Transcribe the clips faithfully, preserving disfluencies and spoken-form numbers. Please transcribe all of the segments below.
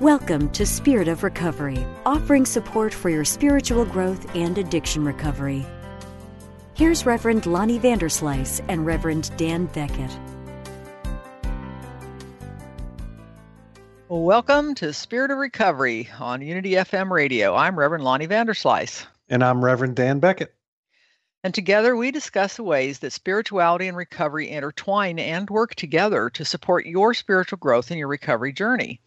Welcome to Spirit of Recovery, offering support for your spiritual growth and addiction recovery. Here's Reverend Lonnie Vanderslice and Reverend Dan Beckett. Welcome to Spirit of Recovery on Unity F M Radio. I'm Reverend Lonnie Vanderslice. And I'm Reverend Dan Beckett. And together we discuss the ways that spirituality and recovery intertwine and work together to support your spiritual growth and your recovery journey.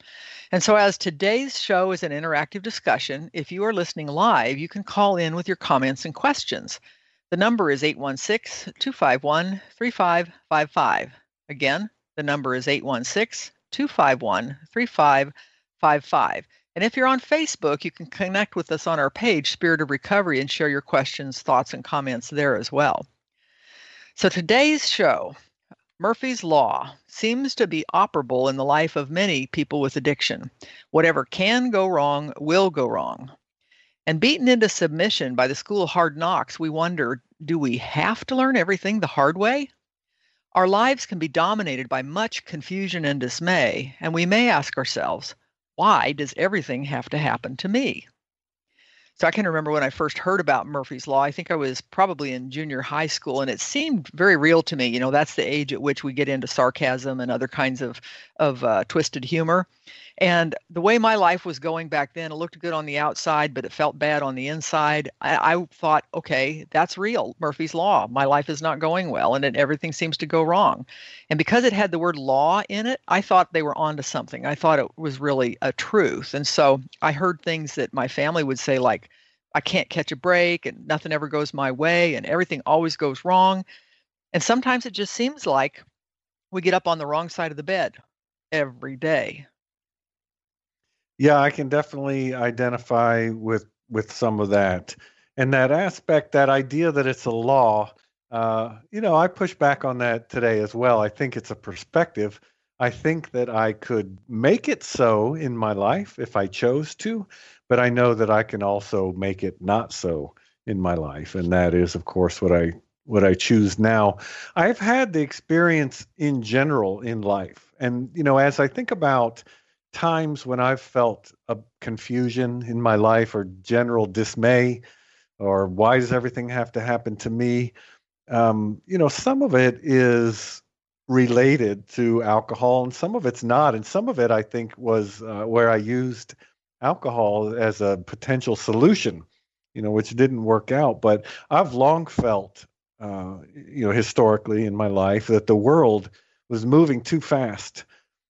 And so as today's show is an interactive discussion, if you are listening live, you can call in with your comments and questions. The number is eight one six, two five one, three five five five. Again, the number is eight one six, two five one, three five five five. And if you're on Facebook, you can connect with us on our page, Spirit of Recovery, and share your questions, thoughts, and comments there as well. So today's show, Murphy's Law, seems to be operable in the life of many people with addiction. Whatever can go wrong will go wrong. And beaten into submission by the school of hard knocks, we wonder, do we have to learn everything the hard way? Our lives can be dominated by much confusion and dismay, and we may ask ourselves, why does everything have to happen to me? So I can remember when I first heard about Murphy's Law, I think I was probably in junior high school, and it seemed very real to me. You know, that's the age at which we get into sarcasm and other kinds of, of uh, twisted humor. And the way my life was going back then, it looked good on the outside, but it felt bad on the inside. I, I thought, okay, that's real, Murphy's Law. My life is not going well, and it, everything seems to go wrong. And because it had the word law in it, I thought they were onto something. I thought it was really a truth. And so I heard things that my family would say, like, I can't catch a break, and nothing ever goes my way, and everything always goes wrong. And sometimes it just seems like we get up on the wrong side of the bed every day. Yeah, I can definitely identify with with some of that. And that aspect, that idea that it's a law, uh, you know, I push back on that today as well. I think it's a perspective. I think that I could make it so in my life if I chose to, but I know that I can also make it not so in my life. And that is, of course, what I what I choose now. I've had the experience in general in life. And, you know, as I think about times when I've felt a confusion in my life or general dismay or why does everything have to happen to me? Um, you know, some of it is related to alcohol and some of it's not. And some of it, I think, was uh, where I used alcohol as a potential solution, you know, which didn't work out. But I've long felt, uh, you know, historically in my life that the world was moving too fast.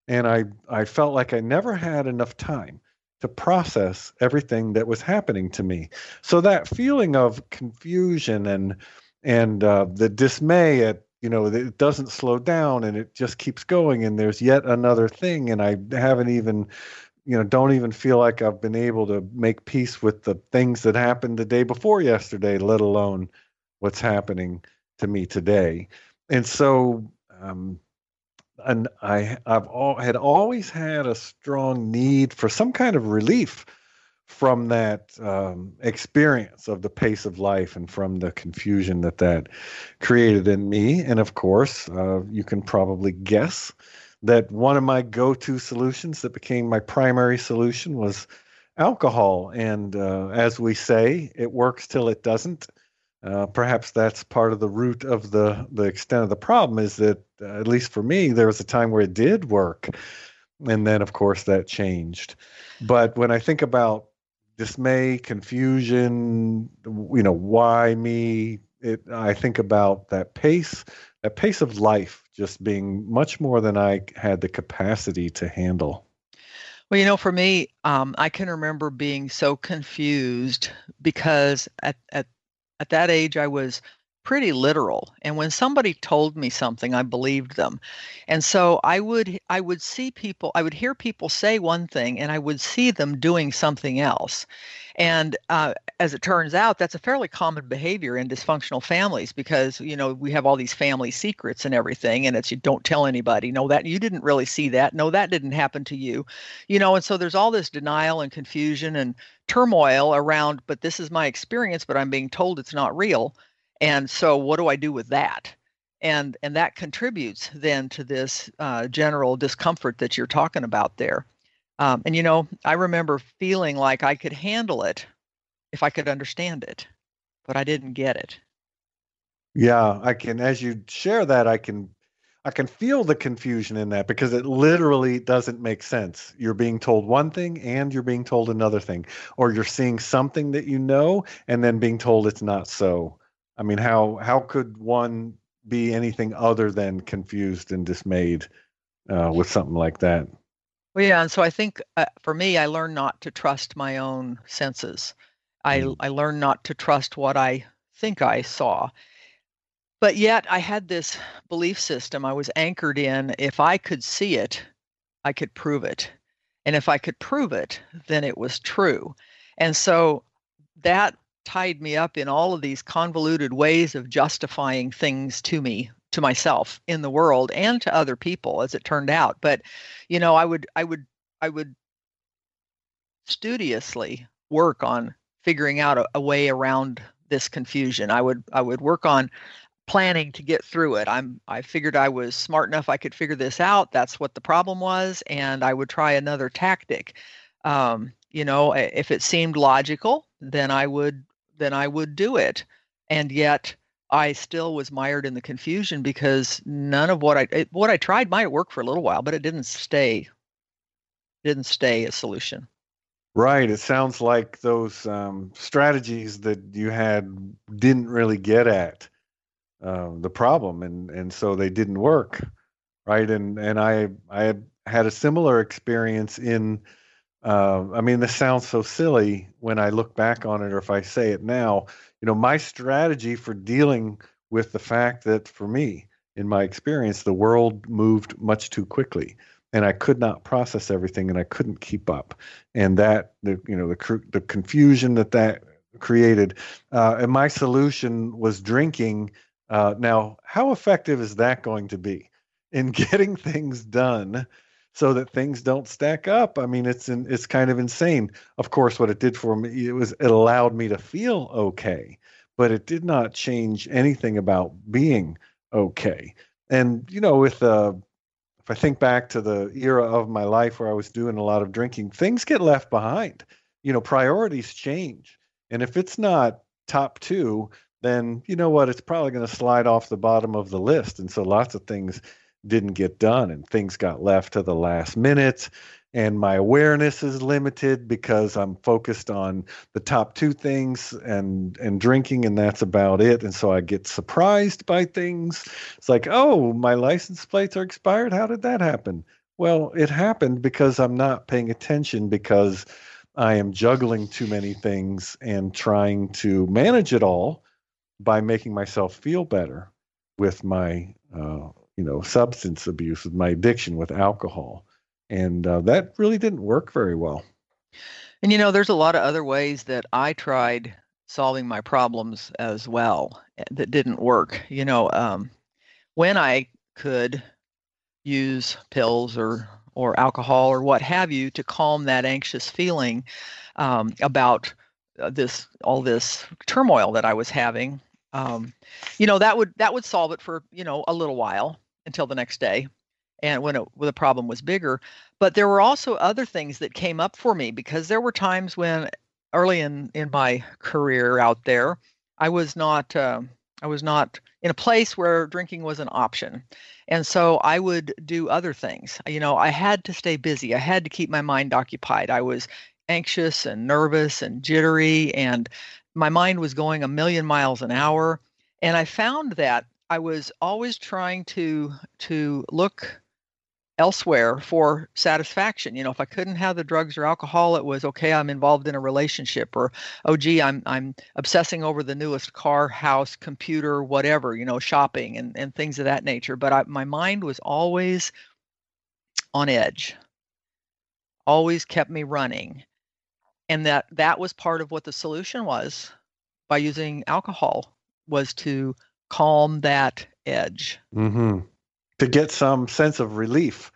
And I, I felt like I never had enough time to process everything that was happening to me. So that feeling of confusion and and uh, the dismay at, you know, it doesn't slow down and it just keeps going and there's yet another thing. And I haven't even, you know, don't even feel like I've been able to make peace with the things that happened the day before yesterday, let alone what's happening to me today. And so, um, And I I've all, had always had a strong need for some kind of relief from that um, experience of the pace of life and from the confusion that that created in me. And of course, uh, you can probably guess that one of my go-to solutions that became my primary solution was alcohol. And uh, as we say, it works till it doesn't. Uh, perhaps that's part of the root of the, the extent of the problem is that, uh, at least for me, there was a time where it did work. And then, of course, that changed. But when I think about dismay, confusion, you know, why me? It, I think about that pace, that pace of life just being much more than I had the capacity to handle. Well, you know, for me, um, I can remember being so confused because at, at at that age, I was pretty literal. And when somebody told me something, I believed them. And so I would I would see people, I would hear people say one thing, and I would see them doing something else. And uh, as it turns out, that's a fairly common behavior in dysfunctional families because, you know, we have all these family secrets and everything. And it's, you don't tell anybody, no, that you didn't really see that. No, that didn't happen to you, you know. And so there's all this denial and confusion and turmoil around, but this is my experience, but I'm being told it's not real. And so what do I do with that? And and that contributes then to this uh, general discomfort that you're talking about there. Um, and, you know, I remember feeling like I could handle it if I could understand it, but I didn't get it. Yeah, I can. As you share that, I can I can feel the confusion in that because it literally doesn't make sense. You're being told one thing and you're being told another thing, or you're seeing something that you know and then being told it's not so. I mean, how how could one be anything other than confused and dismayed uh, with something like that? Well, yeah, and so I think uh, for me, I learned not to trust my own senses. I mm. I learned not to trust what I think I saw. But yet I had this belief system I was anchored in. If I could see it, I could prove it. And if I could prove it, then it was true. And so that tied me up in all of these convoluted ways of justifying things to me, to myself, in the world, and to other people, as it turned out. But, you know, I would, I would, I would studiously work on figuring out a, a way around this confusion. I would, I would work on planning to get through it. I'm, I figured I was smart enough. I could figure this out. That's what the problem was. And I would try another tactic. Um, you know, if it seemed logical, then I would, then I would do it. And yet I still was mired in the confusion because none of what I, it, what I tried might work for a little while, but it didn't stay, didn't stay a solution. Right. It sounds like those um, strategies that you had didn't really get at uh, the problem. And, and so they didn't work. Right. And, and I, I had a similar experience in, Uh, I mean, this sounds so silly when I look back on it, or if I say it now, you know, my strategy for dealing with the fact that for me, in my experience, the world moved much too quickly and I could not process everything and I couldn't keep up. And that, the, you know, the, the confusion that that created, uh, and my solution was drinking. Uh, now, how effective is that going to be in getting things done so that things don't stack up? I mean, it's in, it's kind of insane. Of course, what it did for me, it was it allowed me to feel okay, but it did not change anything about being okay. And, you know, with uh, if I think back to the era of my life where I was doing a lot of drinking, things get left behind. You know, priorities change. And if it's not top two, then you know what? It's probably going to slide off the bottom of the list. And so lots of things didn't get done and things got left to the last minute, and my awareness is limited because I'm focused on the top two things and, and drinking, and that's about it. And so I get surprised by things. It's like, oh, my license plates are expired. How did that happen? Well, it happened because I'm not paying attention, because I am juggling too many things and trying to manage it all by making myself feel better with my, uh, you know, substance abuse, with my addiction, with alcohol. And uh, that really didn't work very well. And, you know, there's a lot of other ways that I tried solving my problems as well that didn't work. You know, um, when I could use pills or, or alcohol or what have you to calm that anxious feeling um, about uh, this, all this turmoil that I was having, um, you know, that would, that would solve it for, you know, a little while, until the next day, and when, it, when the problem was bigger. But there were also other things that came up for me, because there were times when early in, in my career out there, I was not, um, I was not in a place where drinking was an option. And so I would do other things. You know, I had to stay busy. I had to keep my mind occupied. I was anxious and nervous and jittery, and my mind was going a million miles an hour. And I found that I was always trying to to look elsewhere for satisfaction. You know, if I couldn't have the drugs or alcohol, it was, okay, I'm involved in a relationship, or, oh, gee, I'm I'm obsessing over the newest car, house, computer, whatever, you know, shopping and, and things of that nature. But I, my mind was always on edge, always kept me running. And that, that was part of what the solution was by using alcohol, was to calm that edge. Mm-hmm. To get some sense of relief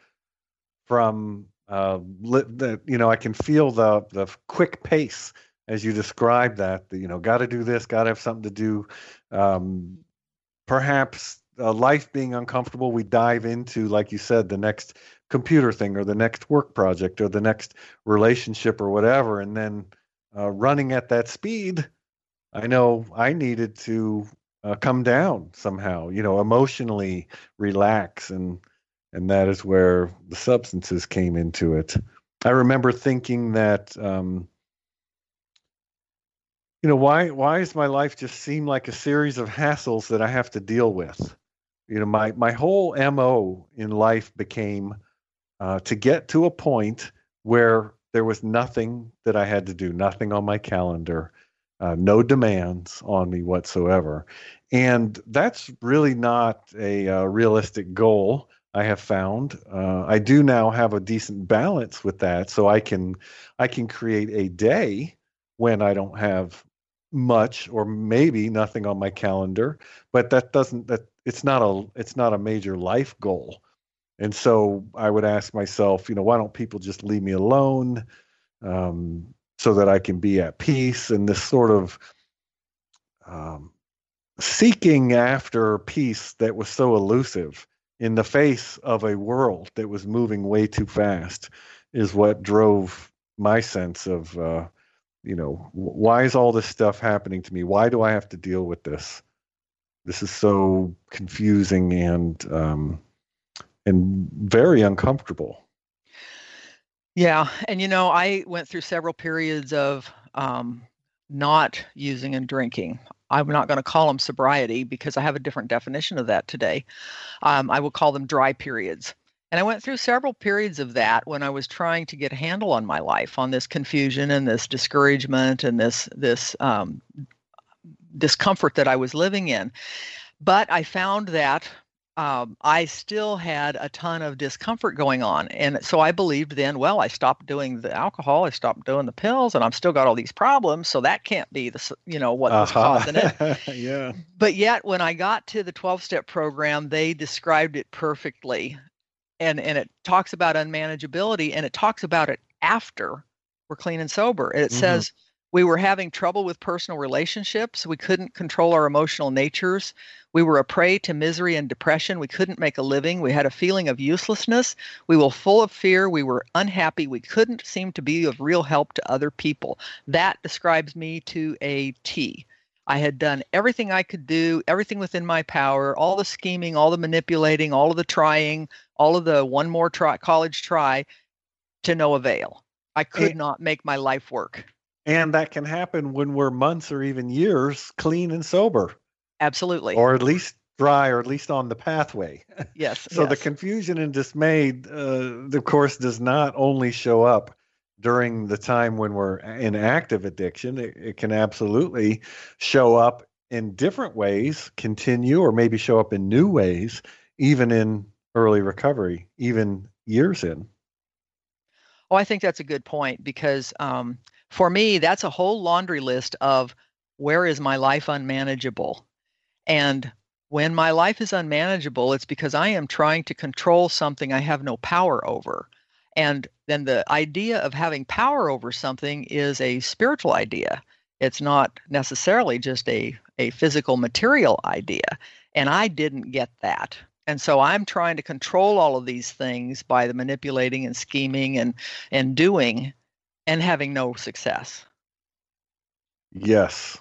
from, uh, li- the, you know, I can feel the the quick pace as you describe that, the, you know, got to do this, got to have something to do. Um, perhaps uh, life being uncomfortable, we dive into, like you said, the next computer thing or the next work project or the next relationship or whatever. And then uh, running at that speed, I know I needed to Uh, come down somehow, you know, emotionally relax. And and that is where the substances came into it. I remember thinking that, um, you know, why why does my life just seem like a series of hassles that I have to deal with? You know, my, my whole M O in life became uh, to get to a point where there was nothing that I had to do, nothing on my calendar, Uh, no demands on me whatsoever. And that's really not a uh, realistic goal, I have found. Uh, I do now have a decent balance with that. So I can I can create a day when I don't have much or maybe nothing on my calendar, but that doesn't that it's not a it's not a major life goal. And so I would ask myself, you know, why don't people just leave me alone? Um so that I can be at peace, and this sort of um, seeking after peace that was so elusive in the face of a world that was moving way too fast is what drove my sense of, uh, you know, why is all this stuff happening to me? Why do I have to deal with this? This is so confusing and um, and very uncomfortable. Yeah. And, you know, I went through several periods of um, not using and drinking. I'm not going to call them sobriety because I have a different definition of that today. Um, I will call them dry periods. And I went through several periods of that when I was trying to get a handle on my life, on this confusion and this discouragement and this this um, discomfort that I was living in. But I found that Um, I still had a ton of discomfort going on. And so I believed then, well, I stopped doing the alcohol, I stopped doing the pills, and I've still got all these problems. So that can't be the, you know, what was uh-huh. causing it. Yeah. But yet when I got to the twelve-step program, they described it perfectly. And, and it talks about unmanageability, and it talks about it after we're clean and sober. And it mm-hmm. says we were having trouble with personal relationships. We couldn't control our emotional natures. We were a prey to misery and depression. We couldn't make a living. We had a feeling of uselessness. We were full of fear. We were unhappy. We couldn't seem to be of real help to other people. That describes me to a T. I had done everything I could do, everything within my power, all the scheming, all the manipulating, all of the trying, all of the one more try, college try, to no avail. I could not make my life work. And that can happen when we're months or even years clean and sober. Absolutely. Or at least dry, or at least on the pathway. Yes. So yes. The confusion and dismay, uh, of course, does not only show up during the time when we're in active addiction. It, it can absolutely show up in different ways, continue, or maybe show up in new ways, even in early recovery, even years in. Oh, I think that's a good point, because um, for me, that's a whole laundry list of where is my life unmanageable? And when my life is unmanageable, it's because I am trying to control something I have no power over. And then the idea of having power over something is a spiritual idea. It's not necessarily just a, a physical material idea. And I didn't get that. And so I'm trying to control all of these things by the manipulating and scheming and, and doing, and having no success. Yes.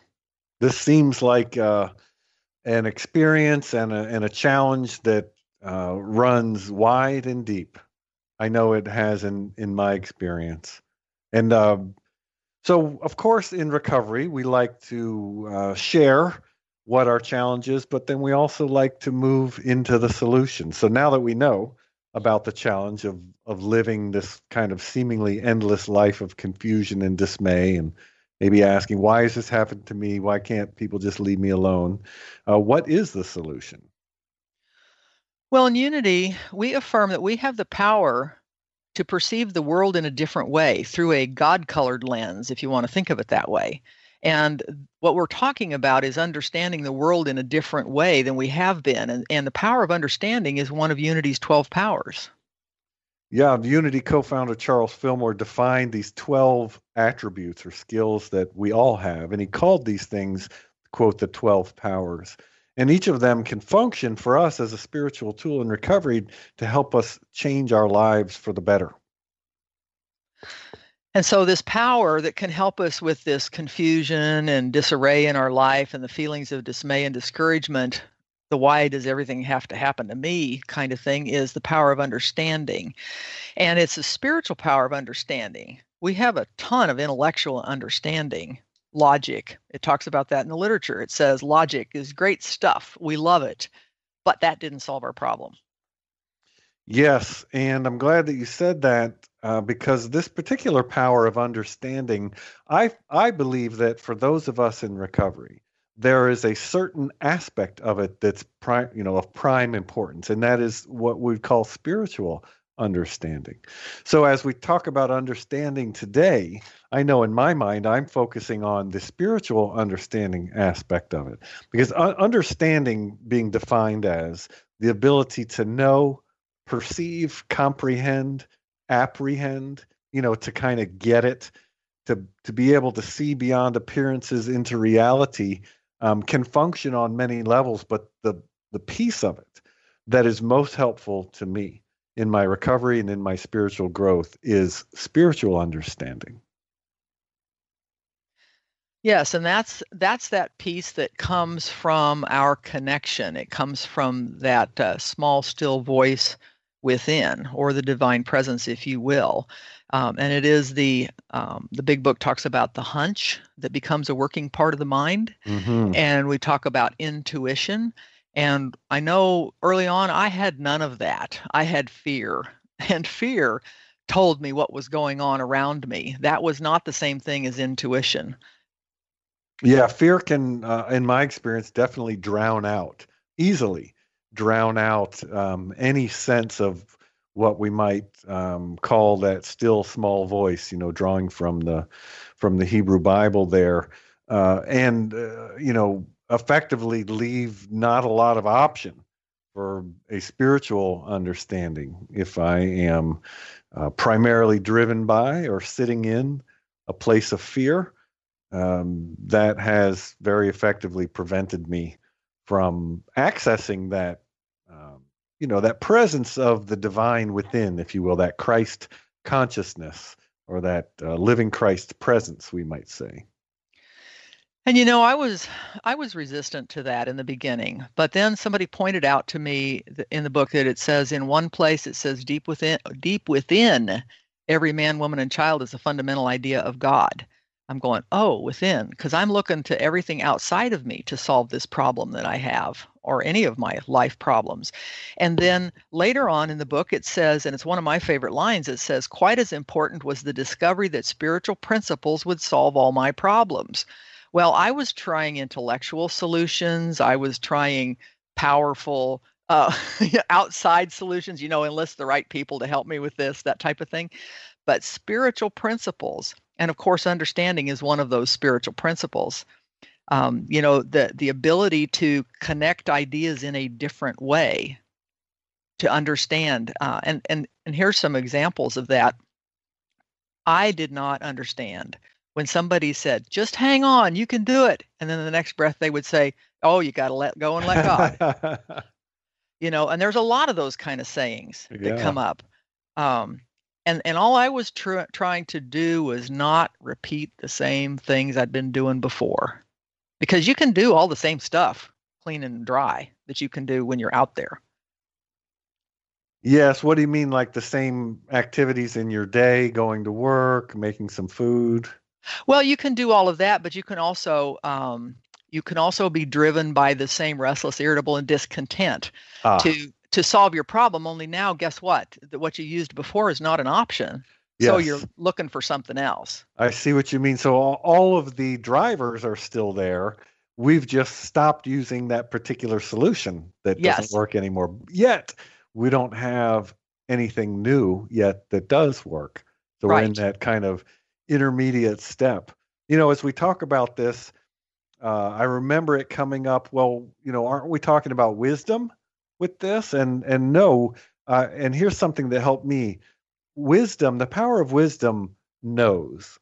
This seems like uh, an experience and a, and a challenge that uh, runs wide and deep. I know it has in, in my experience. And uh, so, of course, in recovery, we like to uh, share what our challenge is, but then we also like to move into the solution. So now that we know about the challenge of of living this kind of seemingly endless life of confusion and dismay, and maybe asking, why has this happened to me? Why can't people just leave me alone? Uh, what is the solution? Well, in Unity, we affirm that we have the power to perceive the world in a different way through a God-colored lens, if you want to think of it that way. And what we're talking about is understanding the world in a different way than we have been. And, and the power of understanding is one of Unity's twelve powers. Yeah, Unity co-founder Charles Fillmore defined these twelve attributes or skills that we all have, and he called these things, quote, the twelve powers. And each of them can function for us as a spiritual tool in recovery to help us change our lives for the better. And so this power that can help us with this confusion and disarray in our life and the feelings of dismay and discouragement, the why does everything have to happen to me kind of thing, is the power of understanding. And it's a spiritual power of understanding. We have a ton of intellectual understanding, logic. It talks about that in the literature. It says logic is great stuff. We love it, but that didn't solve our problem. Yes, and I'm glad that you said that uh, because this particular power of understanding, I I believe that for those of us in recovery, there is a certain aspect of it that's prime, you know, of prime importance, and that is what we call spiritual understanding. So as we talk about understanding today, I know in my mind I'm focusing on the spiritual understanding aspect of it, because understanding being defined as the ability to know, perceive, comprehend, apprehend, you know, to kind of get it, to to be able to see beyond appearances into reality, um, can function on many levels. But the the piece of it that is most helpful to me in my recovery and in my spiritual growth is spiritual understanding. Yes, and that's that's that piece that comes from our connection. It comes from that uh, small, still voice within, or the divine presence, if you will. Um, and it is the um, the big book talks about the hunch that becomes a working part of the mind. Mm-hmm. And we talk about intuition. And I know early on I had none of that. I had fear, and fear told me what was going on around me. That was not the same thing as intuition. Yeah, fear can, uh, in my experience, definitely drown out, easily drown out um, any sense of what we might um, call that still small voice, you know, drawing from the from the Hebrew Bible there, uh, and, uh, you know, effectively leave not a lot of option for a spiritual understanding if I am uh, primarily driven by or sitting in a place of fear. Um, that has very effectively prevented me from accessing that, um, you know, that presence of the divine within, if you will, that Christ consciousness, or that uh, living Christ presence, we might say. And, you know, I was I was resistant to that in the beginning, but then somebody pointed out to me in the book that it says in one place, it says deep within, deep within every man, woman, and child is a fundamental idea of God. I'm going, oh, within, because I'm looking to everything outside of me to solve this problem that I have, or any of my life problems. And then later on in the book, it says, and it's one of my favorite lines, it says, quite as important was the discovery that spiritual principles would solve all my problems. Well, I was trying intellectual solutions. I was trying powerful uh, outside solutions, you know, enlist the right people to help me with this, that type of thing. But spiritual principles. And of course, understanding is one of those spiritual principles. Um, you know, the, the ability to connect ideas in a different way, to understand. Uh, and, and, and here's some examples of that. I did not understand when somebody said, just hang on, you can do it. And then the next breath they would say, oh, you got to let go and let God. You know, and there's a lot of those kind of sayings yeah. that come up. Um And and all I was tr- trying to do was not repeat the same things I'd been doing before, because you can do all the same stuff. clean and dry that you can do when you're out there. Yes. What do you mean, like the same activities in your day, going to work, making some food? Well, you can do all of that, but you can also um, you can also be driven by the same restless, irritable, and discontent ah. to to solve your problem. Only now, guess what? What you used before is not an option. Yes. So you're looking for something else. I see what you mean. So all, all of the drivers are still there. We've just stopped using that particular solution that yes. doesn't work anymore. Yet we don't have anything new yet that does work. So right. we're in that kind of intermediate step. You know, as we talk about this, uh, I remember it coming up, well, you know, aren't we talking about wisdom with this? And, and no, uh, and here's something that helped me. Wisdom, the power of wisdom knows,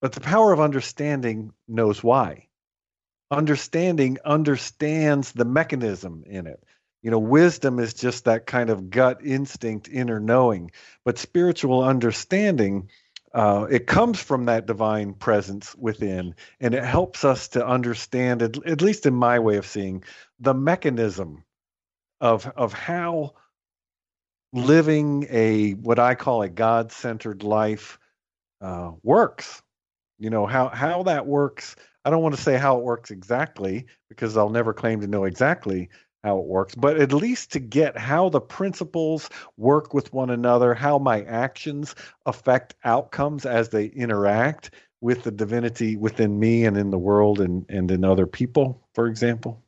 but the power of understanding knows why. Understanding understands the mechanism in it. You know, wisdom is just that kind of gut instinct, inner knowing, but spiritual understanding, uh, it comes from that divine presence within, and it helps us to understand, at, at least in my way of seeing, the mechanism of, of how living a, what I call a God-centered life, uh, works, you know, how, how that works. I don't want to say how it works exactly, because I'll never claim to know exactly how it works, but at least to get how the principles work with one another, how my actions affect outcomes as they interact with the divinity within me and in the world and, and in other people, for example.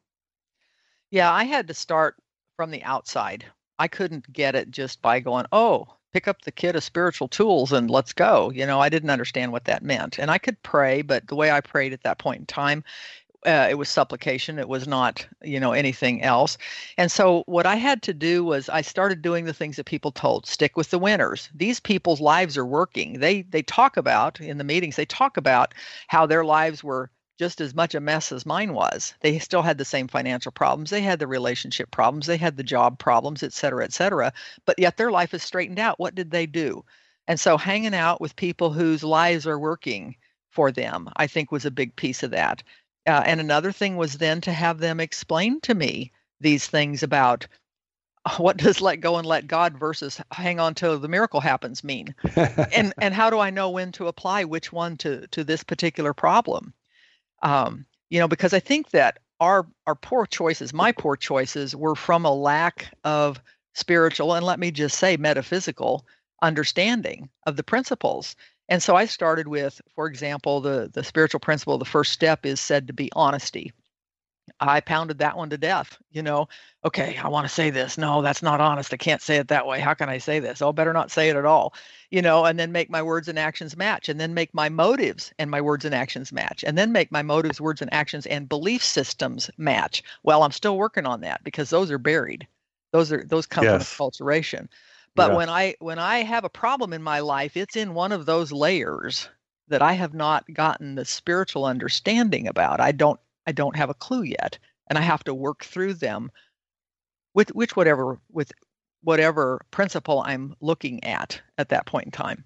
Yeah, I had to start from the outside. I couldn't get it just by going, oh, pick up the kit of spiritual tools and let's go. You know, I didn't understand what that meant. And I could pray, but the way I prayed at that point in time, uh, it was supplication. It was not, you know, anything else. And so what I had to do was I started doing the things that people told. Stick with the winners. These people's lives are working. They they talk about, in the meetings, they talk about how their lives were just as much a mess as mine was. They still had the same financial problems. They had the relationship problems. They had the job problems, et cetera, et cetera. But yet their life is straightened out. What did they do? And so hanging out with people whose lives are working for them, I think, was a big piece of that. Uh, and another thing was then to have them explain to me these things about what does let go and let God versus hang on till the miracle happens mean? and and how do I know when to apply which one to, to this particular problem? Um, you know, because I think that our, our poor choices, my poor choices, were from a lack of spiritual and, let me just say, metaphysical understanding of the principles. And so I started with, for example, the, the spiritual principle, the first step is said to be honesty. I pounded that one to death, you know, okay, I want to say this. No, that's not honest. I can't say it that way. How can I say this? Oh, better not say it at all, you know, and then make my words and actions match, and then make my motives and my words and actions match, and then make my motives, words and actions and belief systems match. Well, I'm still working on that because those are buried. Those are, those come yes. from acculturation. But yeah. when I, when I have a problem in my life, it's in one of those layers that I have not gotten the spiritual understanding about. I don't I don't have a clue yet, and I have to work through them with which whatever with whatever principle I'm looking at at that point in time.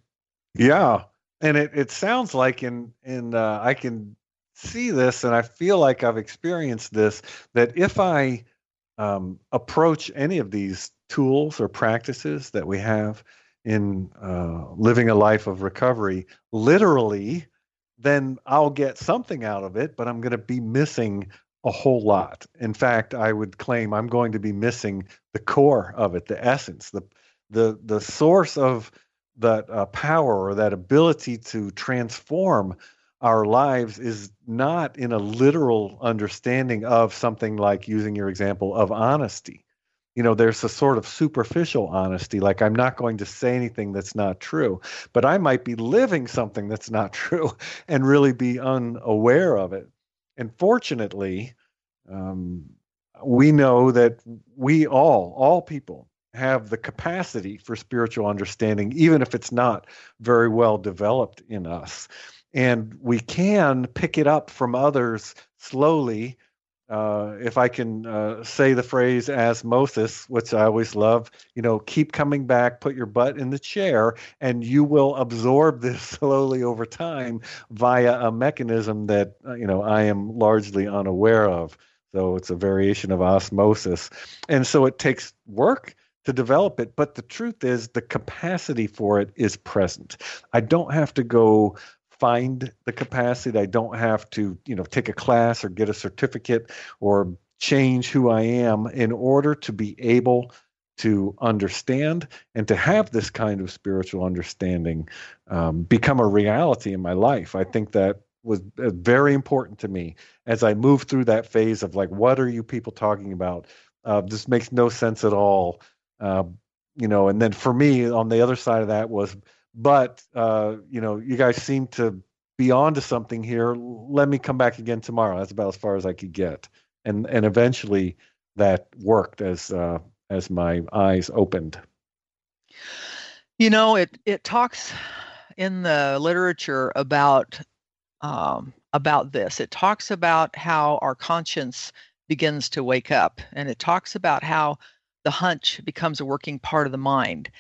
Yeah, and it, it sounds like in in uh, I can see this, and I feel like I've experienced this. That if I um, approach any of these tools or practices that we have in uh, living a life of recovery, literally, then I'll get something out of it, but I'm going to be missing a whole lot. In fact, I would claim I'm going to be missing the core of it, the essence, the the the source of that uh, power or that ability to transform our lives is not in a literal understanding of something like, using your example, of honesty. You know, there's a sort of superficial honesty, like I'm not going to say anything that's not true, but I might be living something that's not true and really be unaware of it. And fortunately, um, we know that we all, all people have the capacity for spiritual understanding, even if it's not very well developed in us. And we can pick it up from others slowly. Uh, if I can uh, say the phrase osmosis, which I always love, you know, keep coming back, put your butt in the chair, and you will absorb this slowly over time via a mechanism that, you know, I am largely unaware of. So it's a variation of osmosis. And so it takes work to develop it. But the truth is the capacity for it is present. I don't have to go find the capacity. I don't have to, you know, take a class or get a certificate or change who I am in order to be able to understand and to have this kind of spiritual understanding um, become a reality in my life. I think that was very important to me as I moved through that phase of like, what are you people talking about? Uh, this makes no sense at all. Uh, you know, and then for me on the other side of that was, but, uh, you know, you guys seem to be onto something here. Let me come back again tomorrow. That's about as far as I could get. And and eventually that worked as uh, as my eyes opened. You know, it, it talks in the literature about um, about this. It talks about how our conscience begins to wake up. And it talks about how the hunch becomes a working part of the mind.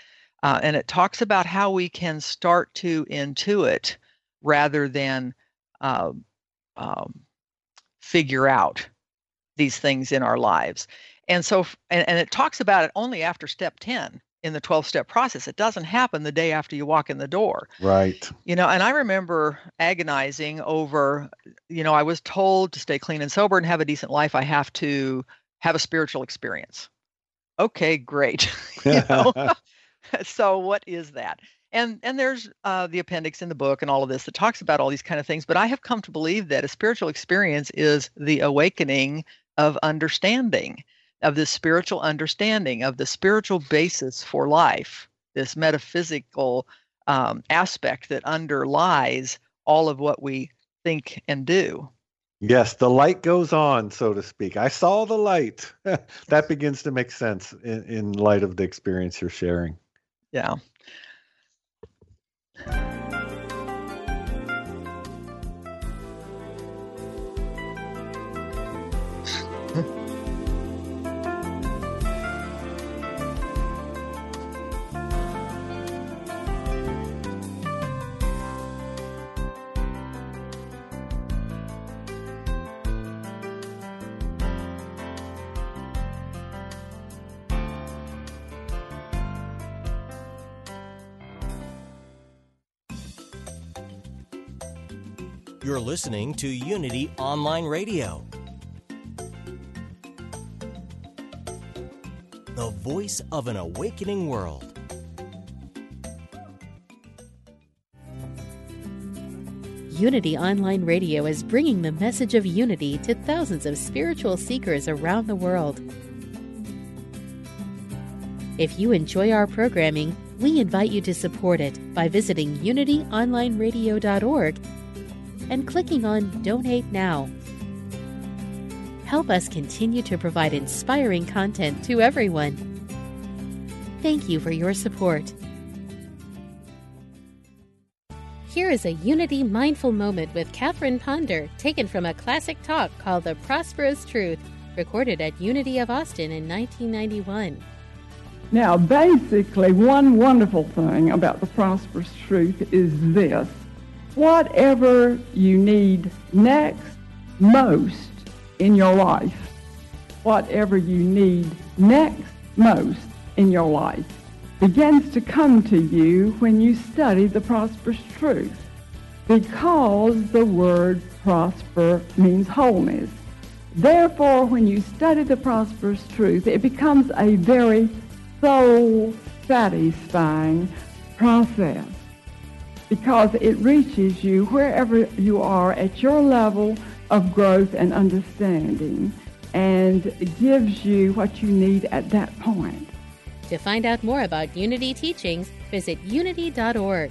Uh, and it talks about how we can start to intuit rather than uh, um, figure out these things in our lives. And so, and, and it talks about it only after step ten in the twelve-step process. It doesn't happen the day after you walk in the door. Right. You know, and I remember agonizing over, you know, I was told to stay clean and sober and have a decent life. I have to have a spiritual experience. Okay, great. You know? So what is that? And and there's uh, the appendix in the book and all of this that talks about all these kind of things. But I have come to believe that a spiritual experience is the awakening of understanding, of the spiritual understanding, of the spiritual basis for life, this metaphysical um, aspect that underlies all of what we think and do. Yes, the light goes on, so to speak. I saw the light. That begins to make sense in, in light of the experience you're sharing. Yeah. You're listening to Unity Online Radio, the voice of an awakening world. Unity Online Radio is bringing the message of unity to thousands of spiritual seekers around the world. If you enjoy our programming, we invite you to support it by visiting unity online radio dot org and clicking on Donate Now. Help us continue to provide inspiring content to everyone. Thank you for your support. Here is a Unity Mindful Moment with Catherine Ponder, taken from a classic talk called The Prosperous Truth, recorded at Unity of Austin in nineteen ninety-one. Now, basically, one wonderful thing about The Prosperous Truth is this. Whatever you need next, most in your life. Whatever you need next, most in your life begins to come to you when you study the prosperous truth, because the word prosper means wholeness. Therefore, when you study the prosperous truth, it becomes a very soul-satisfying process, because it reaches you wherever you are at your level of growth and understanding, and gives you what you need at that point. To find out more about Unity teachings, visit unity dot org.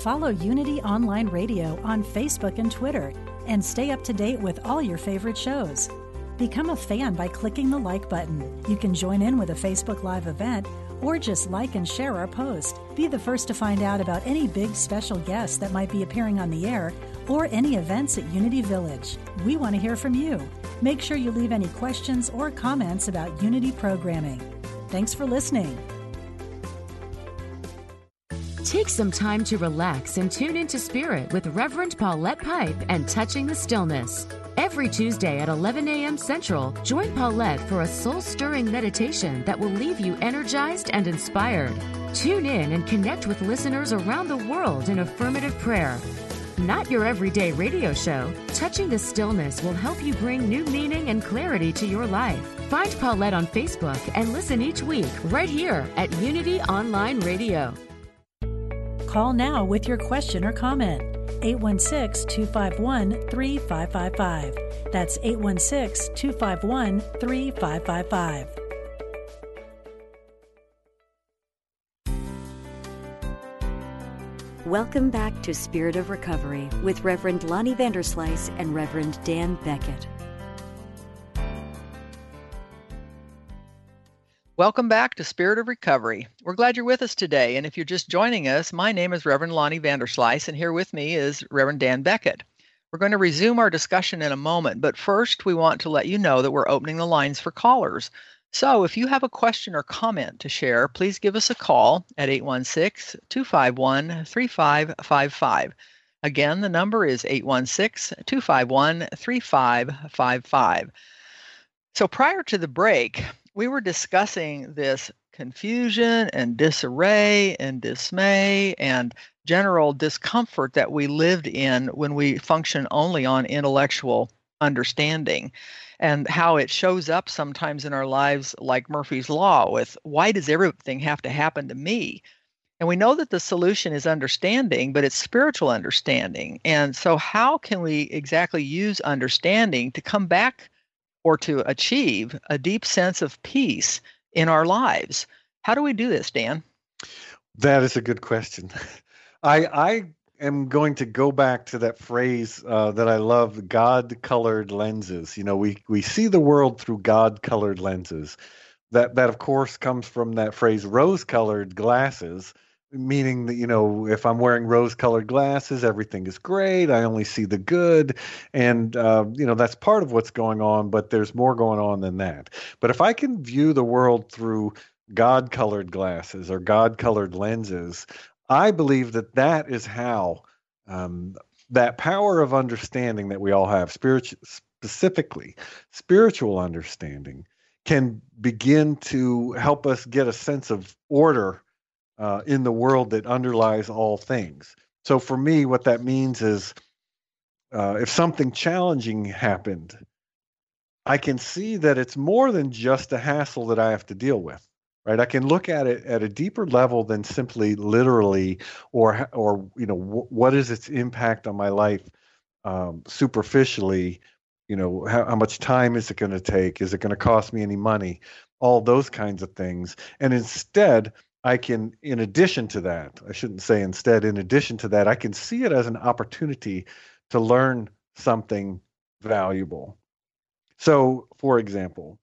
Follow Unity Online Radio on Facebook and Twitter and stay up to date with all your favorite shows. Become a fan by clicking the like button. You can join in with a Facebook Live event or just like and share our post. Be the first to find out about any big special guests that might be appearing on the air or any events at Unity Village. We want to hear from you. Make sure you leave any questions or comments about Unity programming. Thanks for listening. Take some time to relax and tune into Spirit with Reverend Paulette Pipe and Touching the Stillness. Every Tuesday at eleven a.m. Central, join Paulette for a soul-stirring meditation that will leave you energized and inspired. Tune in and connect with listeners around the world in affirmative prayer. Not your everyday radio show, Touching the Stillness will help you bring new meaning and clarity to your life. Find Paulette on Facebook and listen each week right here at Unity Online Radio. Call now with your question or comment. eight one six, two five one, three five five five. That's eight one six, two five one, three five five five. Welcome back to Spirit of Recovery with Reverend Lonnie Vanderslice and Reverend Dan Beckett. Welcome back to Spirit of Recovery. We're glad you're with us today, and if you're just joining us, my name is Reverend Lonnie Vanderslice, and here with me is Reverend Dan Beckett. We're going to resume our discussion in a moment, but first we want to let you know that we're opening the lines for callers. So if you have a question or comment to share, please give us a call at eight one six, two five one, three five five five. Again, the number is eight one six, two five one, three five five five. So prior to the break, we were discussing this confusion and disarray and dismay and general discomfort that we lived in when we function only on intellectual understanding, and how it shows up sometimes in our lives like Murphy's Law with, why does everything have to happen to me? And we know that the solution is understanding, but it's spiritual understanding. And so how can we exactly use understanding to come back or to achieve a deep sense of peace in our lives? How do we do this, Dan? That is a good question. I I am going to go back to that phrase uh, that I love, God-colored lenses. You know, we we see the world through God-colored lenses. That, that of course, comes from that phrase, rose-colored glasses, meaning that, you know, if I'm wearing rose-colored glasses, everything is great. I only see the good. And, uh, you know, that's part of what's going on, but there's more going on than that. But if I can view the world through God-colored glasses or God-colored lenses, I believe that that is how um, that power of understanding that we all have, spiritu- specifically spiritual understanding, can begin to help us get a sense of order Uh, in the world that underlies all things. So for me, what that means is uh, if something challenging happened, I can see that it's more than just a hassle that I have to deal with, right? I can look at it at a deeper level than simply literally or, or you know, w- what is its impact on my life um, superficially? You know, how, how much time is it going to take? Is it going to cost me any money? All those kinds of things. And instead, I can, in addition to that, I shouldn't say instead, in addition to that, I can see it as an opportunity to learn something valuable. So, for example,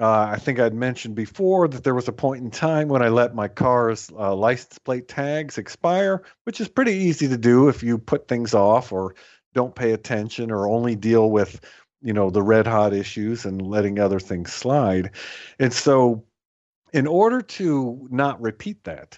uh, I think I'd mentioned before that there was a point in time when I let my car's uh, license plate tags expire, which is pretty easy to do if you put things off or don't pay attention or only deal with, you know, the red hot issues and letting other things slide. And so, in order to not repeat that,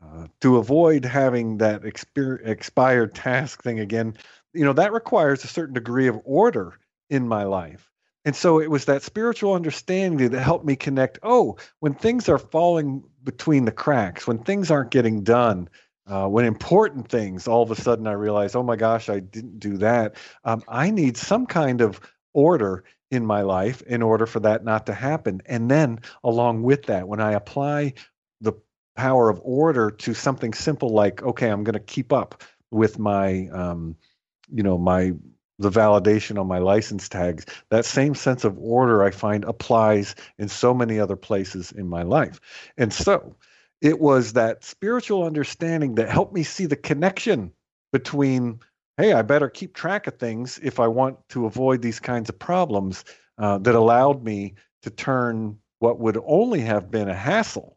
uh, to avoid having that expi- expired task thing again, you know, that requires a certain degree of order in my life. And so it was that spiritual understanding that helped me connect, oh, when things are falling between the cracks, when things aren't getting done, uh, when important things, all of a sudden I realize, oh my gosh, I didn't do that. Um, I need some kind of order in my life in order for that not to happen. And then along with that, when I apply the power of order to something simple like, okay, I'm going to keep up with my, um, you know, my the validation on my license tags, that same sense of order I find applies in so many other places in my life. And so it was that spiritual understanding that helped me see the connection between hey, I better keep track of things if I want to avoid these kinds of problems, uh, that allowed me to turn what would only have been a hassle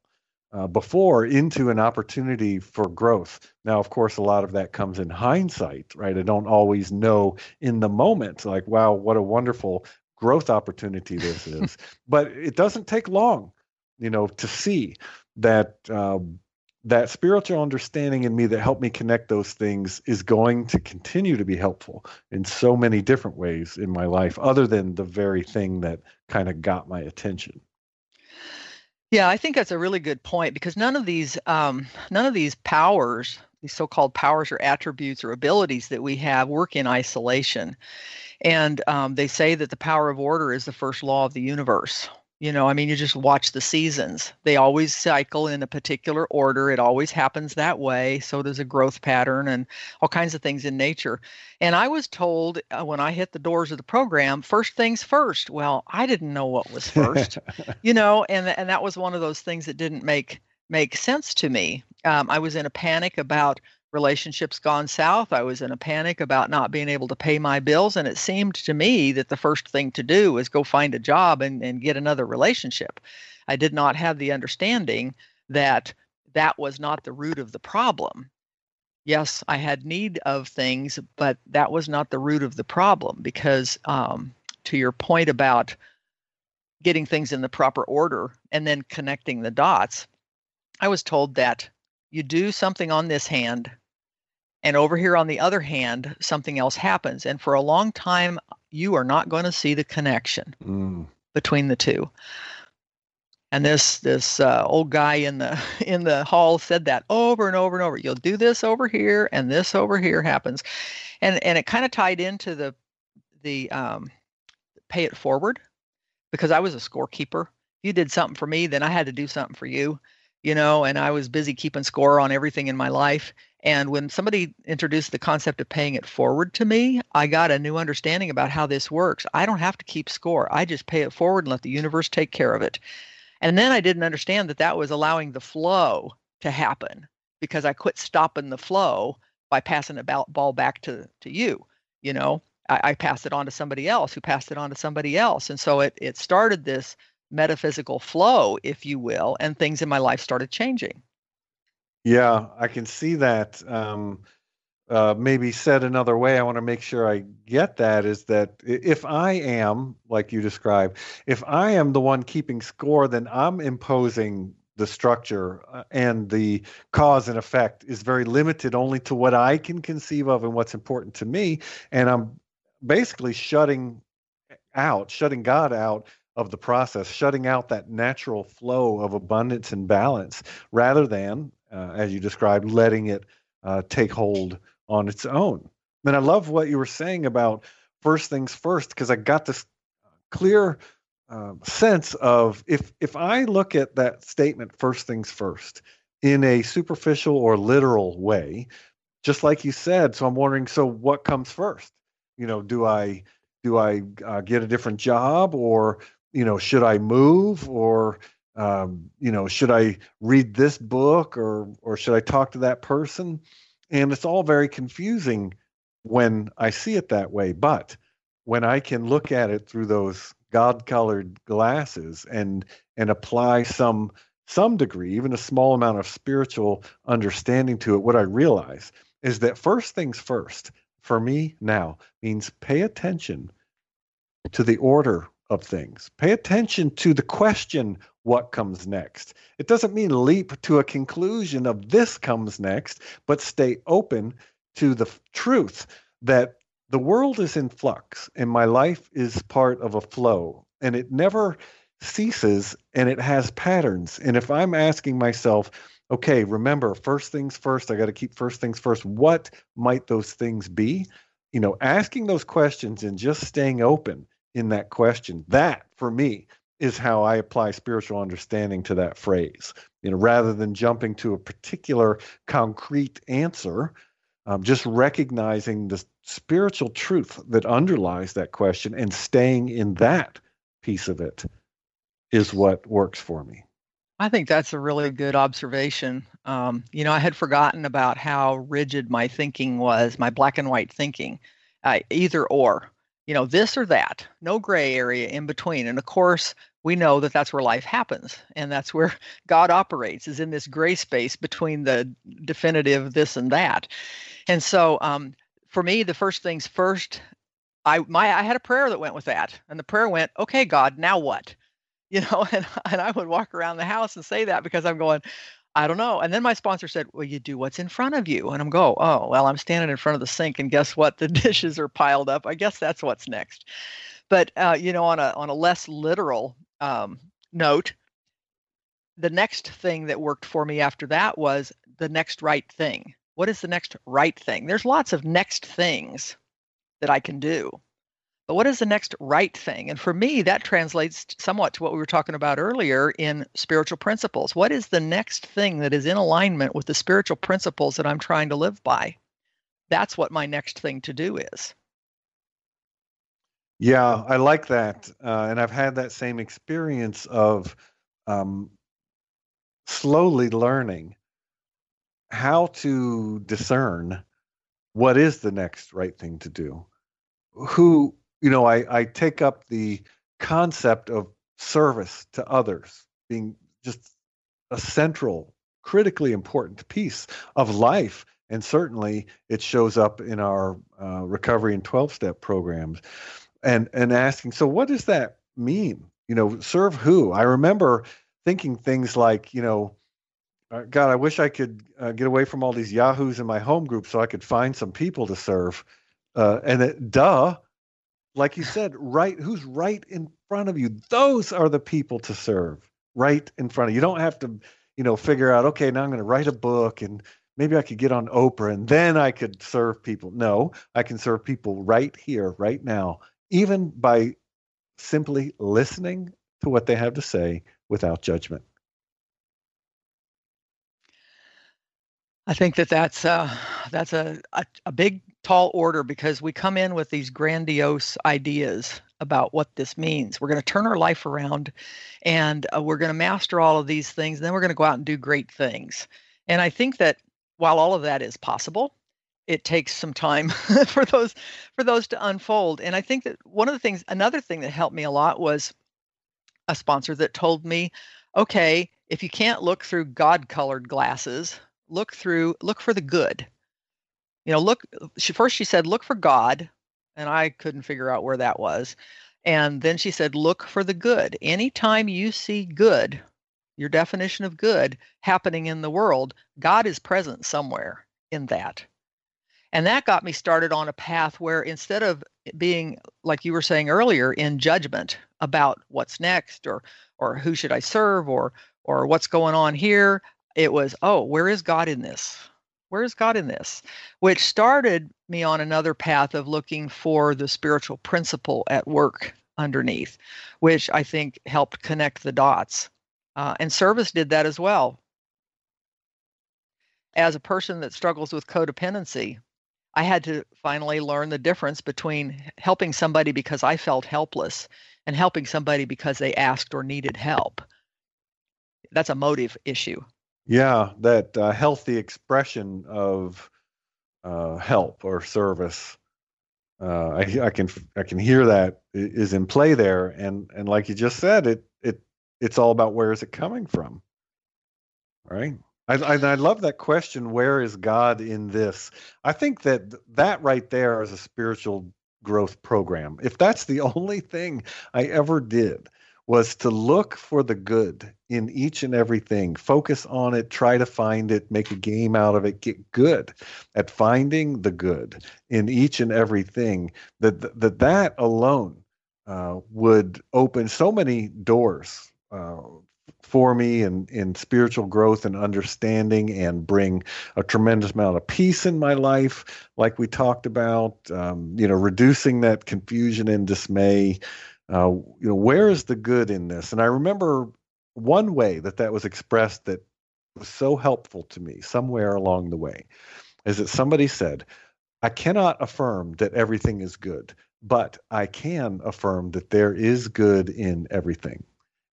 uh, before into an opportunity for growth. Now, of course, a lot of that comes in hindsight, right? I don't always know in the moment, like, wow, what a wonderful growth opportunity this is. But it doesn't take long, you know, to see that um, that spiritual understanding in me that helped me connect those things is going to continue to be helpful in so many different ways in my life, other than the very thing that kind of got my attention. Yeah, I think that's a really good point, because none of these um, none of these powers, these so-called powers or attributes or abilities that we have, work in isolation. And um, they say that the power of order is the first law of the universe. You know, I mean, you just watch the seasons. They always cycle in a particular order. It always happens that way. So there's a growth pattern and all kinds of things in nature. And I was told uh, when I hit the doors of the program, first things first. Well, I didn't know what was first, you know, and, and that was one of those things that didn't make make sense to me. Um, I was in a panic about relationships gone south. I was in a panic about not being able to pay my bills. And it seemed to me that the first thing to do was go find a job and, and get another relationship. I did not have the understanding that that was not the root of the problem. Yes, I had need of things, but that was not the root of the problem, because um, to your point about getting things in the proper order and then connecting the dots, I was told that you do something on this hand, and over here on the other hand, something else happens. And for a long time, you are not going to see the connection mm. between the two. And this this uh, old guy in the in the hall said that over and over and over. You'll do this over here, and this over here happens. And and it kind of tied into the, the um, pay it forward, because I was a scorekeeper. If you did something for me, then I had to do something for you. You know, and I was busy keeping score on everything in my life. And when somebody introduced the concept of paying it forward to me, I got a new understanding about how this works. I don't have to keep score. I just pay it forward and let the universe take care of it. And then I didn't understand that that was allowing the flow to happen, because I quit stopping the flow by passing the ball back to, to you. You know, I, I passed it on to somebody else who passed it on to somebody else. And so it it started this metaphysical flow, if you will, and things in my life started changing. Yeah, I can see that. Um, uh, maybe said another way, I want to make sure I get that, is that if I am, like you described, if I am the one keeping score, then I'm imposing the structure, and the cause and effect is very limited only to what I can conceive of and what's important to me. And I'm basically shutting out, shutting God out of the process, shutting out that natural flow of abundance and balance, rather than, uh, as you described, letting it uh, take hold on its own. And I love what you were saying about first things first, because I got this clear uh, sense of, if if I look at that statement, first things first, in a superficial or literal way, just like you said, so I'm wondering, so what comes first? You know, do I, do I uh, get a different job, or you know, should I move, or, um, you know, should I read this book, or, or should I talk to that person? And it's all very confusing when I see it that way. But when I can look at it through those God-colored glasses and, and apply some, some degree, even a small amount of spiritual understanding to it, what I realize is that first things first for me now means pay attention to the order of things. Pay attention to the question, what comes next? It doesn't mean leap to a conclusion of this comes next, but stay open to the truth that the world is in flux and my life is part of a flow, and it never ceases, and it has patterns. And if I'm asking myself, okay, remember, first things first, I got to keep first things first, what might those things be? You know, asking those questions and just staying open in that question, that for me is how I apply spiritual understanding to that phrase. You know, rather than jumping to a particular concrete answer, um, just recognizing the spiritual truth that underlies that question and staying in that piece of it is what works for me. I think that's a really good observation. Um, you know, I had forgotten about how rigid my thinking was, my black and white thinking, uh, either or, you know, this or that, no gray area in between. And of course, we know that that's where life happens. And that's where God operates, is in this gray space between the definitive this and that. And so um, for me, the first things first, I my I had a prayer that went with that. And the prayer went, okay, God, now what? You know, and, and I would walk around the house and say that because I'm going, I don't know. And then my sponsor said, well, you do what's in front of you. And I'm go, oh, well, I'm standing in front of the sink and guess what? The dishes are piled up. I guess that's what's next. But, uh, you know, on a on a less literal um, note, the next thing that worked for me after that was the next right thing. What is the next right thing? There's lots of next things that I can do. But what is the next right thing? And for me, that translates somewhat to what we were talking about earlier in spiritual principles. What is the next thing that is in alignment with the spiritual principles that I'm trying to live by? That's what my next thing to do is. Yeah, I like that. Uh, and I've had that same experience of um, slowly learning how to discern what is the next right thing to do. Who... You know, I, I take up the concept of service to others being just a central, critically important piece of life. And certainly it shows up in our uh, recovery and twelve-step programs and, and asking, so what does that mean? You know, serve who? I remember thinking things like, you know, God, I wish I could uh, get away from all these yahoos in my home group so I could find some people to serve. Uh, and it, duh. Like you said, right, who's right in front of you? Those are the people to serve, right in front of you. You don't have to, you know, figure out, okay, now I'm going to write a book and maybe I could get on Oprah and then I could serve people. No, I can serve people right here, right now, even by simply listening to what they have to say without judgment. I think that that's, uh, that's a, a, a big, tall order because we come in with these grandiose ideas about what this means. We're going to turn our life around and uh, we're going to master all of these things. And then we're going to go out and do great things. And I think that while all of that is possible, it takes some time for those, for those to unfold. And I think that one of the things, another thing that helped me a lot was a sponsor that told me, okay, if you can't look through God-colored glasses, look through, look for the good. You know, look, she, first she said, look for God. And I couldn't figure out where that was. And then she said, look for the good. Anytime you see good, your definition of good happening in the world, God is present somewhere in that. And that got me started on a path where instead of being, like you were saying earlier, in judgment about what's next or or who should I serve or or what's going on here, it was, oh, where is God in this? Where is God in this? Which started me on another path of looking for the spiritual principle at work underneath, which I think helped connect the dots. Uh, and service did that as well. As a person that struggles with codependency, I had to finally learn the difference between helping somebody because I felt helpless and helping somebody because they asked or needed help. That's a motive issue. Yeah, that uh, healthy expression of uh, help or service. Uh, I, I can I can hear that is in play there, and and like you just said, it it it's all about where is it coming from, right? I I, I love that question. Where is God in this? I think that that right there is a spiritual growth program. If that's the only thing I ever did, was to look for the good in each and everything, focus on it, try to find it, make a game out of it, get good at finding the good in each and everything, that that, that alone uh, would open so many doors uh, for me in, in spiritual growth and understanding and bring a tremendous amount of peace in my life, like we talked about, um, you know, reducing that confusion and dismay. Uh, you know, where is the good in this? And I remember one way that that was expressed that was so helpful to me somewhere along the way is that somebody said, I cannot affirm that everything is good, but I can affirm that there is good in everything.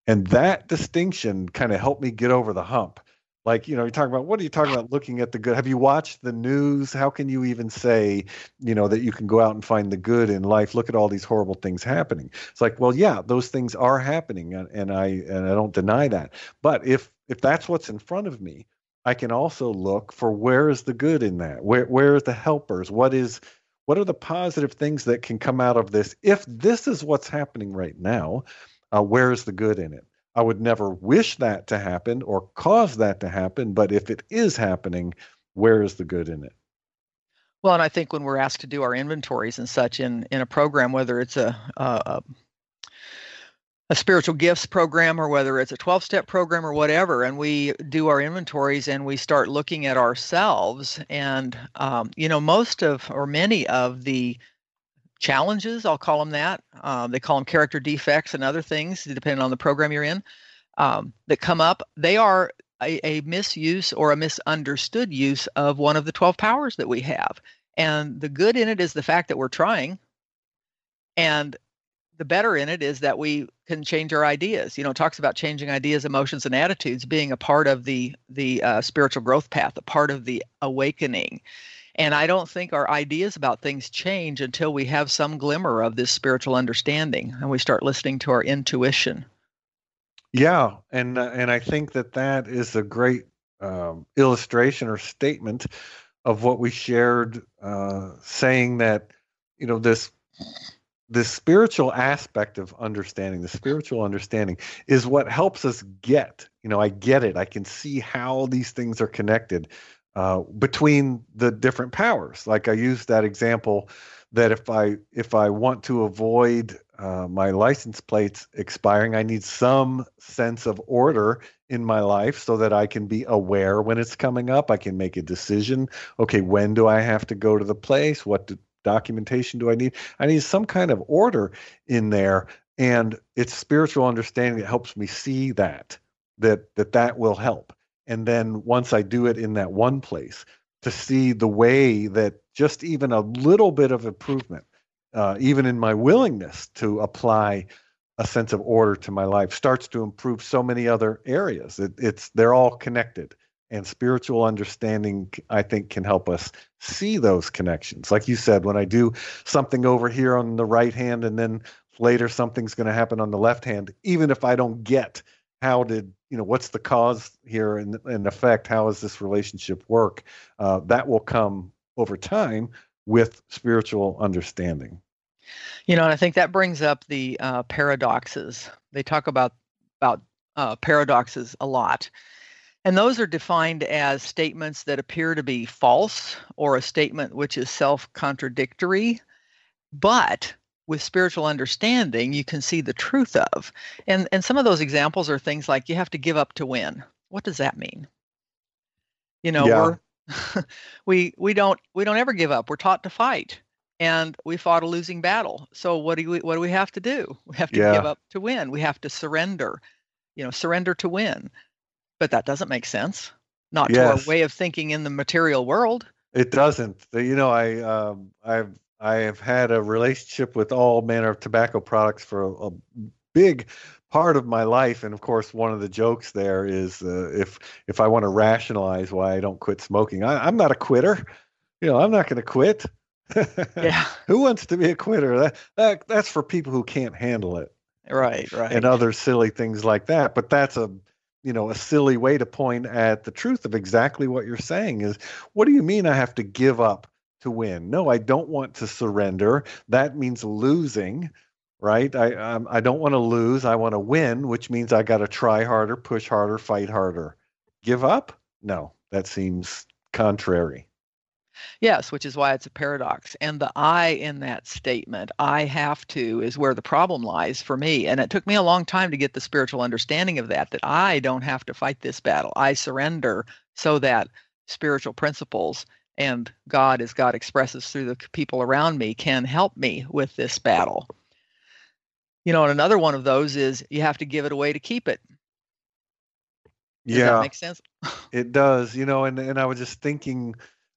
And that distinction kind of helped me get over the hump Like, you know, you're talking about, what are you talking about looking at the good? Have you watched the news? How can you even say, you know, that you can go out and find the good in life? Look at all these horrible things happening. It's like, well, yeah, those things are happening. And, and I and I don't deny that. But if if that's what's in front of me, I can also look for where is the good in that? Where where is the helpers? What is what are the positive things that can come out of this? If this is what's happening right now, uh, where is the good in it? I would never wish that to happen or cause that to happen, but if it is happening, where is the good in it? Well, and I think when we're asked to do our inventories and such in, in a program, whether it's a, a a spiritual gifts program or whether it's a twelve-step program or whatever, and we do our inventories and we start looking at ourselves, and um, you know, most of or many of the challenges, I'll call them that. Um, they call them character defects and other things, depending on the program you're in, um, that come up. They are a, a misuse or a misunderstood use of one of the twelve powers that we have. And the good in it is the fact that we're trying. And the better in it is that we can change our ideas. You know, it talks about changing ideas, emotions, and attitudes being a part of the, the uh, spiritual growth path, a part of the awakening. And I don't think our ideas about things change until we have some glimmer of this spiritual understanding and we start listening to our intuition. Yeah, and uh, and I think that that is a great um, illustration or statement of what we shared, uh, saying that, you know, this this spiritual aspect of understanding, the spiritual understanding, is what helps us get, you know, I get it. I can see how these things are connected. Uh, between the different powers. Like I used that example that if I if I want to avoid uh, my license plates expiring, I need some sense of order in my life so that I can be aware when it's coming up. I can make a decision. Okay, when do I have to go to the place? What do, documentation do I need? I need some kind of order in there. And it's spiritual understanding that helps me see that, that that, that will help. And then once I do it in that one place, to see the way that just even a little bit of improvement, uh, even in my willingness to apply a sense of order to my life, starts to improve so many other areas. It, it's they're all connected. And spiritual understanding, I think, can help us see those connections. Like you said, when I do something over here on the right hand and then later something's going to happen on the left hand, even if I don't get how did you know, what's the cause here and, and effect? How does this relationship work? Uh, that will come over time with spiritual understanding. You know, and I think that brings up the uh, paradoxes. They talk about, about uh, paradoxes a lot. And those are defined as statements that appear to be false or a statement which is self-contradictory, but with spiritual understanding, you can see the truth of. And and some of those examples are things like you have to give up to win. What does that mean? You know, yeah. we're, we we don't we don't ever give up. We're taught to fight, and we fought a losing battle. So what do we what do we have to do? We have to yeah. give up to win. We have to surrender. You know, surrender to win. But that doesn't make sense. Not yes. to our way of thinking in the material world. It doesn't. You know, I um, I've. I have had a relationship with all manner of tobacco products for a, a big part of my life. And of course, one of the jokes there is uh, if if I want to rationalize why I don't quit smoking, I, I'm not a quitter. You know, I'm not going to quit. Yeah. Who wants to be a quitter? That, that that's for people who can't handle it. Right, right. And other silly things like that. But that's a you know, a silly way to point at the truth of exactly what you're saying is, what do you mean I have to give up to win? No, I don't want to surrender. That means losing, right? I I'm, I don't want to lose. I want to win, which means I got to try harder, push harder, fight harder. Give up? No, that seems contrary. Yes, which is why it's a paradox. And the I in that statement, I have to, is where the problem lies for me. And it took me a long time to get the spiritual understanding of that, that I don't have to fight this battle. I surrender so that spiritual principles and God, as God expresses through the people around me, can help me with this battle. You know, and another one of those is you have to give it away to keep it. Does yeah, that make sense? It does. You know, and, and I was just thinking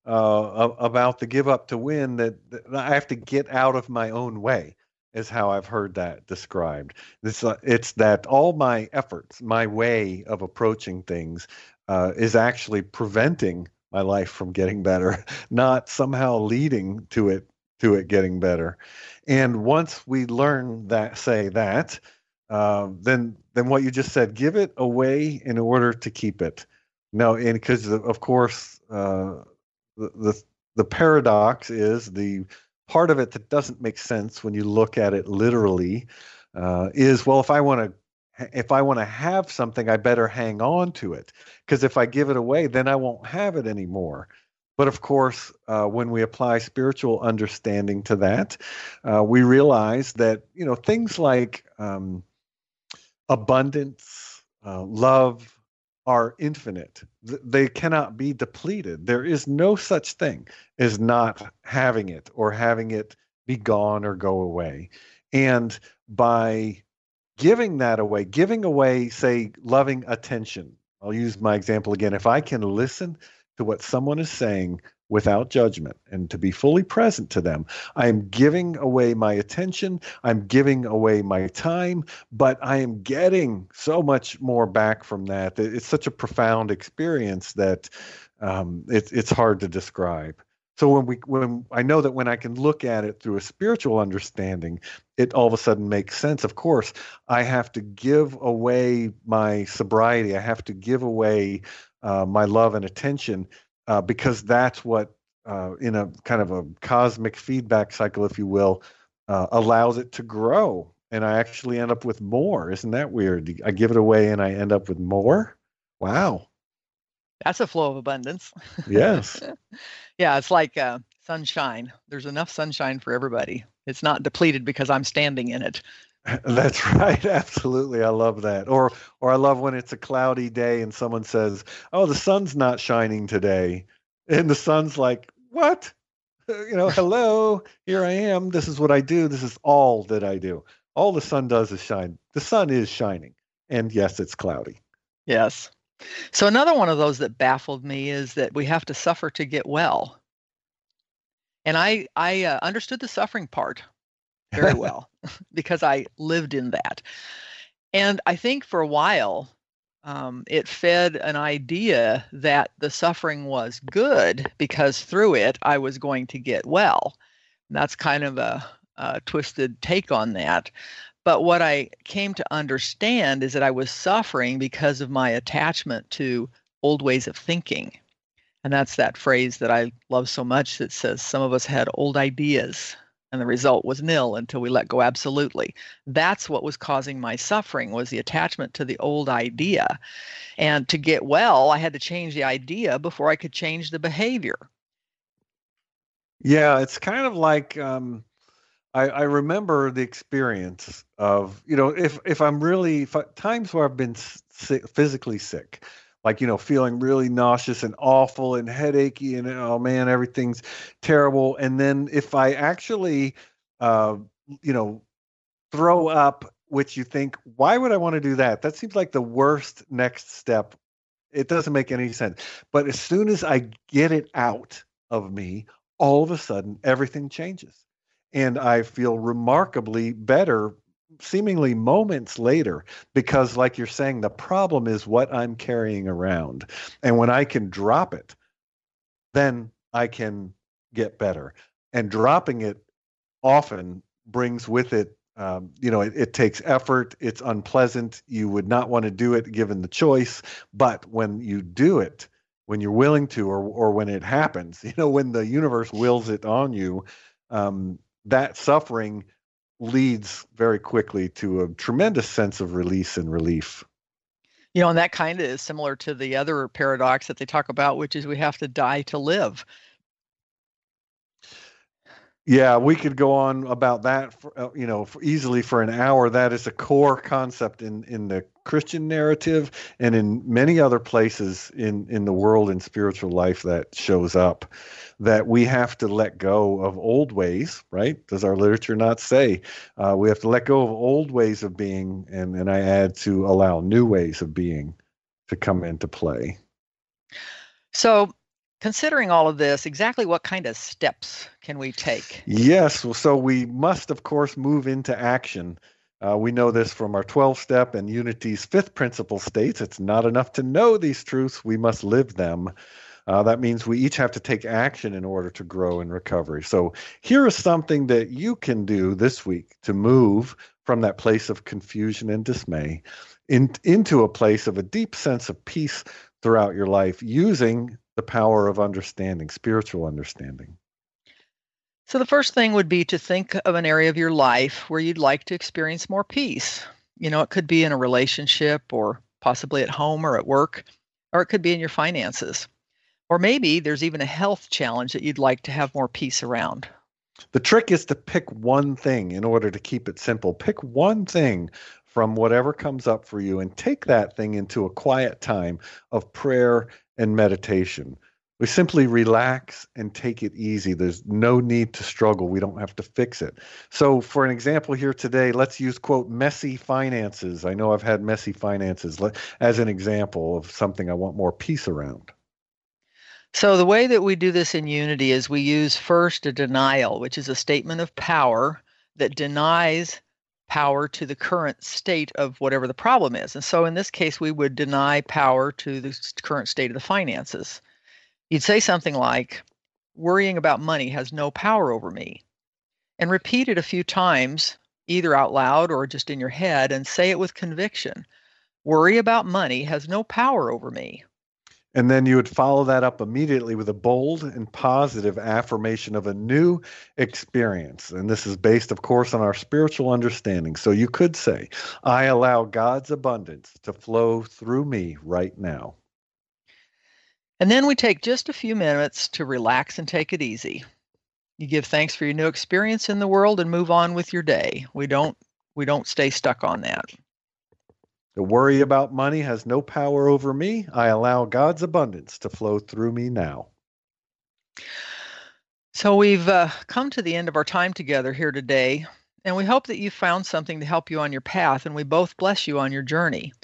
uh, about the give up to win, that, that I have to get out of my own way is how I've heard that described. It's, uh, it's that all my efforts, my way of approaching things, uh, is actually preventing my life from getting better, not somehow leading to it to it getting better. And once we learn that, say that, uh, then then what you just said, give it away in order to keep it. No, and because of course uh, the, the the paradox is the part of it that doesn't make sense when you look at it literally uh, is, well, if I want to. If I want to have something, I better hang on to it, because if I give it away, then I won't have it anymore. But of course, uh, when we apply spiritual understanding to that, uh, we realize that, you know, things like um, abundance, uh, love are infinite. Th- they cannot be depleted. There is no such thing as not having it or having it be gone or go away. And by giving that away, giving away, say, loving attention. I'll use my example again. If I can listen to what someone is saying without judgment and to be fully present to them, I'm giving away my attention. I'm giving away my time, but I am getting so much more back from that. It's such a profound experience that um, it, it's hard to describe. So when we, when I know that when I can look at it through a spiritual understanding, it all of a sudden makes sense. Of course, I have to give away my sobriety. I have to give away uh, my love and attention uh, because that's what, uh, in a kind of a cosmic feedback cycle, if you will, uh, allows it to grow. And I actually end up with more. Isn't that weird? I give it away and I end up with more. Wow. That's a flow of abundance. Yes. Yeah, it's like uh, sunshine. There's enough sunshine for everybody. It's not depleted because I'm standing in it. That's right. Absolutely. I love that. Or or I love when it's a cloudy day and someone says, oh, the sun's not shining today. And the sun's like, what? You know, hello, here I am. This is what I do. This is all that I do. All the sun does is shine. The sun is shining. And yes, it's cloudy. Yes. So another one of those that baffled me is that we have to suffer to get well. And I, I uh, understood the suffering part very well because I lived in that. And I think for a while, um, it fed an idea that the suffering was good because through it, I was going to get well. And that's kind of a, a twisted take on that. But what I came to understand is that I was suffering because of my attachment to old ways of thinking. And that's that phrase that I love so much that says some of us had old ideas and the result was nil until we let go absolutely. That's what was causing my suffering, was the attachment to the old idea. And to get well, I had to change the idea before I could change the behavior. Yeah, it's kind of like... Um... I remember the experience of, you know, if, if I'm really, if I, times where I've been sick, physically sick, like, you know, feeling really nauseous and awful and headachy and, oh man, everything's terrible. And then if I actually, uh, you know, throw up, which you think, why would I want to do that? That seems like the worst next step. It doesn't make any sense. But as soon as I get it out of me, all of a sudden, everything changes. And I feel remarkably better, seemingly moments later, because like you're saying, the problem is what I'm carrying around. And when I can drop it, then I can get better. And dropping it often brings with it, um, you know, it, it takes effort. It's unpleasant. You would not want to do it given the choice. But when you do it, when you're willing to, or or when it happens, you know, when the universe wills it on you, um, that suffering leads very quickly to a tremendous sense of release and relief. You know, and that kind of is similar to the other paradox that they talk about, which is we have to die to live. Yeah, we could go on about that, for, you know, for easily for an hour. That is a core concept in, in the Christian narrative and in many other places in, in the world and spiritual life that shows up, that we have to let go of old ways, right? Does our literature not say uh, we have to let go of old ways of being, and, and I add to allow new ways of being to come into play. So, considering all of this, exactly what kind of steps can we take? Yes. Well, so we must, of course, move into action. Uh, we know this from our twelve-step and Unity's fifth principle states, it's not enough to know these truths, we must live them. Uh, that means we each have to take action in order to grow in recovery. So here is something that you can do this week to move from that place of confusion and dismay in, into a place of a deep sense of peace throughout your life using the power of understanding, spiritual understanding. So the first thing would be to think of an area of your life where you'd like to experience more peace. You know, it could be in a relationship or possibly at home or at work, or it could be in your finances. Or maybe there's even a health challenge that you'd like to have more peace around. The trick is to pick one thing in order to keep it simple. Pick one thing from whatever comes up for you and take that thing into a quiet time of prayer and meditation. We simply relax and take it easy. There's no need to struggle. We don't have to fix it. So for an example here today, let's use, quote, messy finances. I know I've had messy finances as an example of something I want more peace around. So the way that we do this in Unity is we use first a denial, which is a statement of power that denies power to the current state of whatever the problem is. And so in this case, we would deny power to the current state of the finances. You'd say something like, worrying about money has no power over me. And repeat it a few times, either out loud or just in your head, and say it with conviction. Worry about money has no power over me. And then you would follow that up immediately with a bold and positive affirmation of a new experience. And this is based, of course, on our spiritual understanding. So you could say, I allow God's abundance to flow through me right now. And then we take just a few minutes to relax and take it easy. You give thanks for your new experience in the world and move on with your day. We don't, we don't stay stuck on that. The worry about money has no power over me. I allow God's abundance to flow through me now. So we've uh, come to the end of our time together here today, and we hope that you found something to help you on your path, and we both bless you on your journey.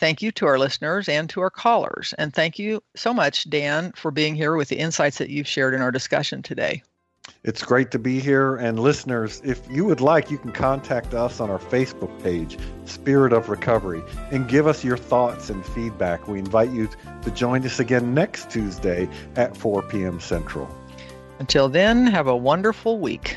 Thank you to our listeners and to our callers, and thank you so much, Dan, for being here with the insights that you've shared in our discussion today. It's great to be here, and listeners, if you would like, you can contact us on our Facebook page, Spirit of Recovery, and give us your thoughts and feedback. We invite you to join us again next Tuesday at four p.m. Central. Until then, have a wonderful week.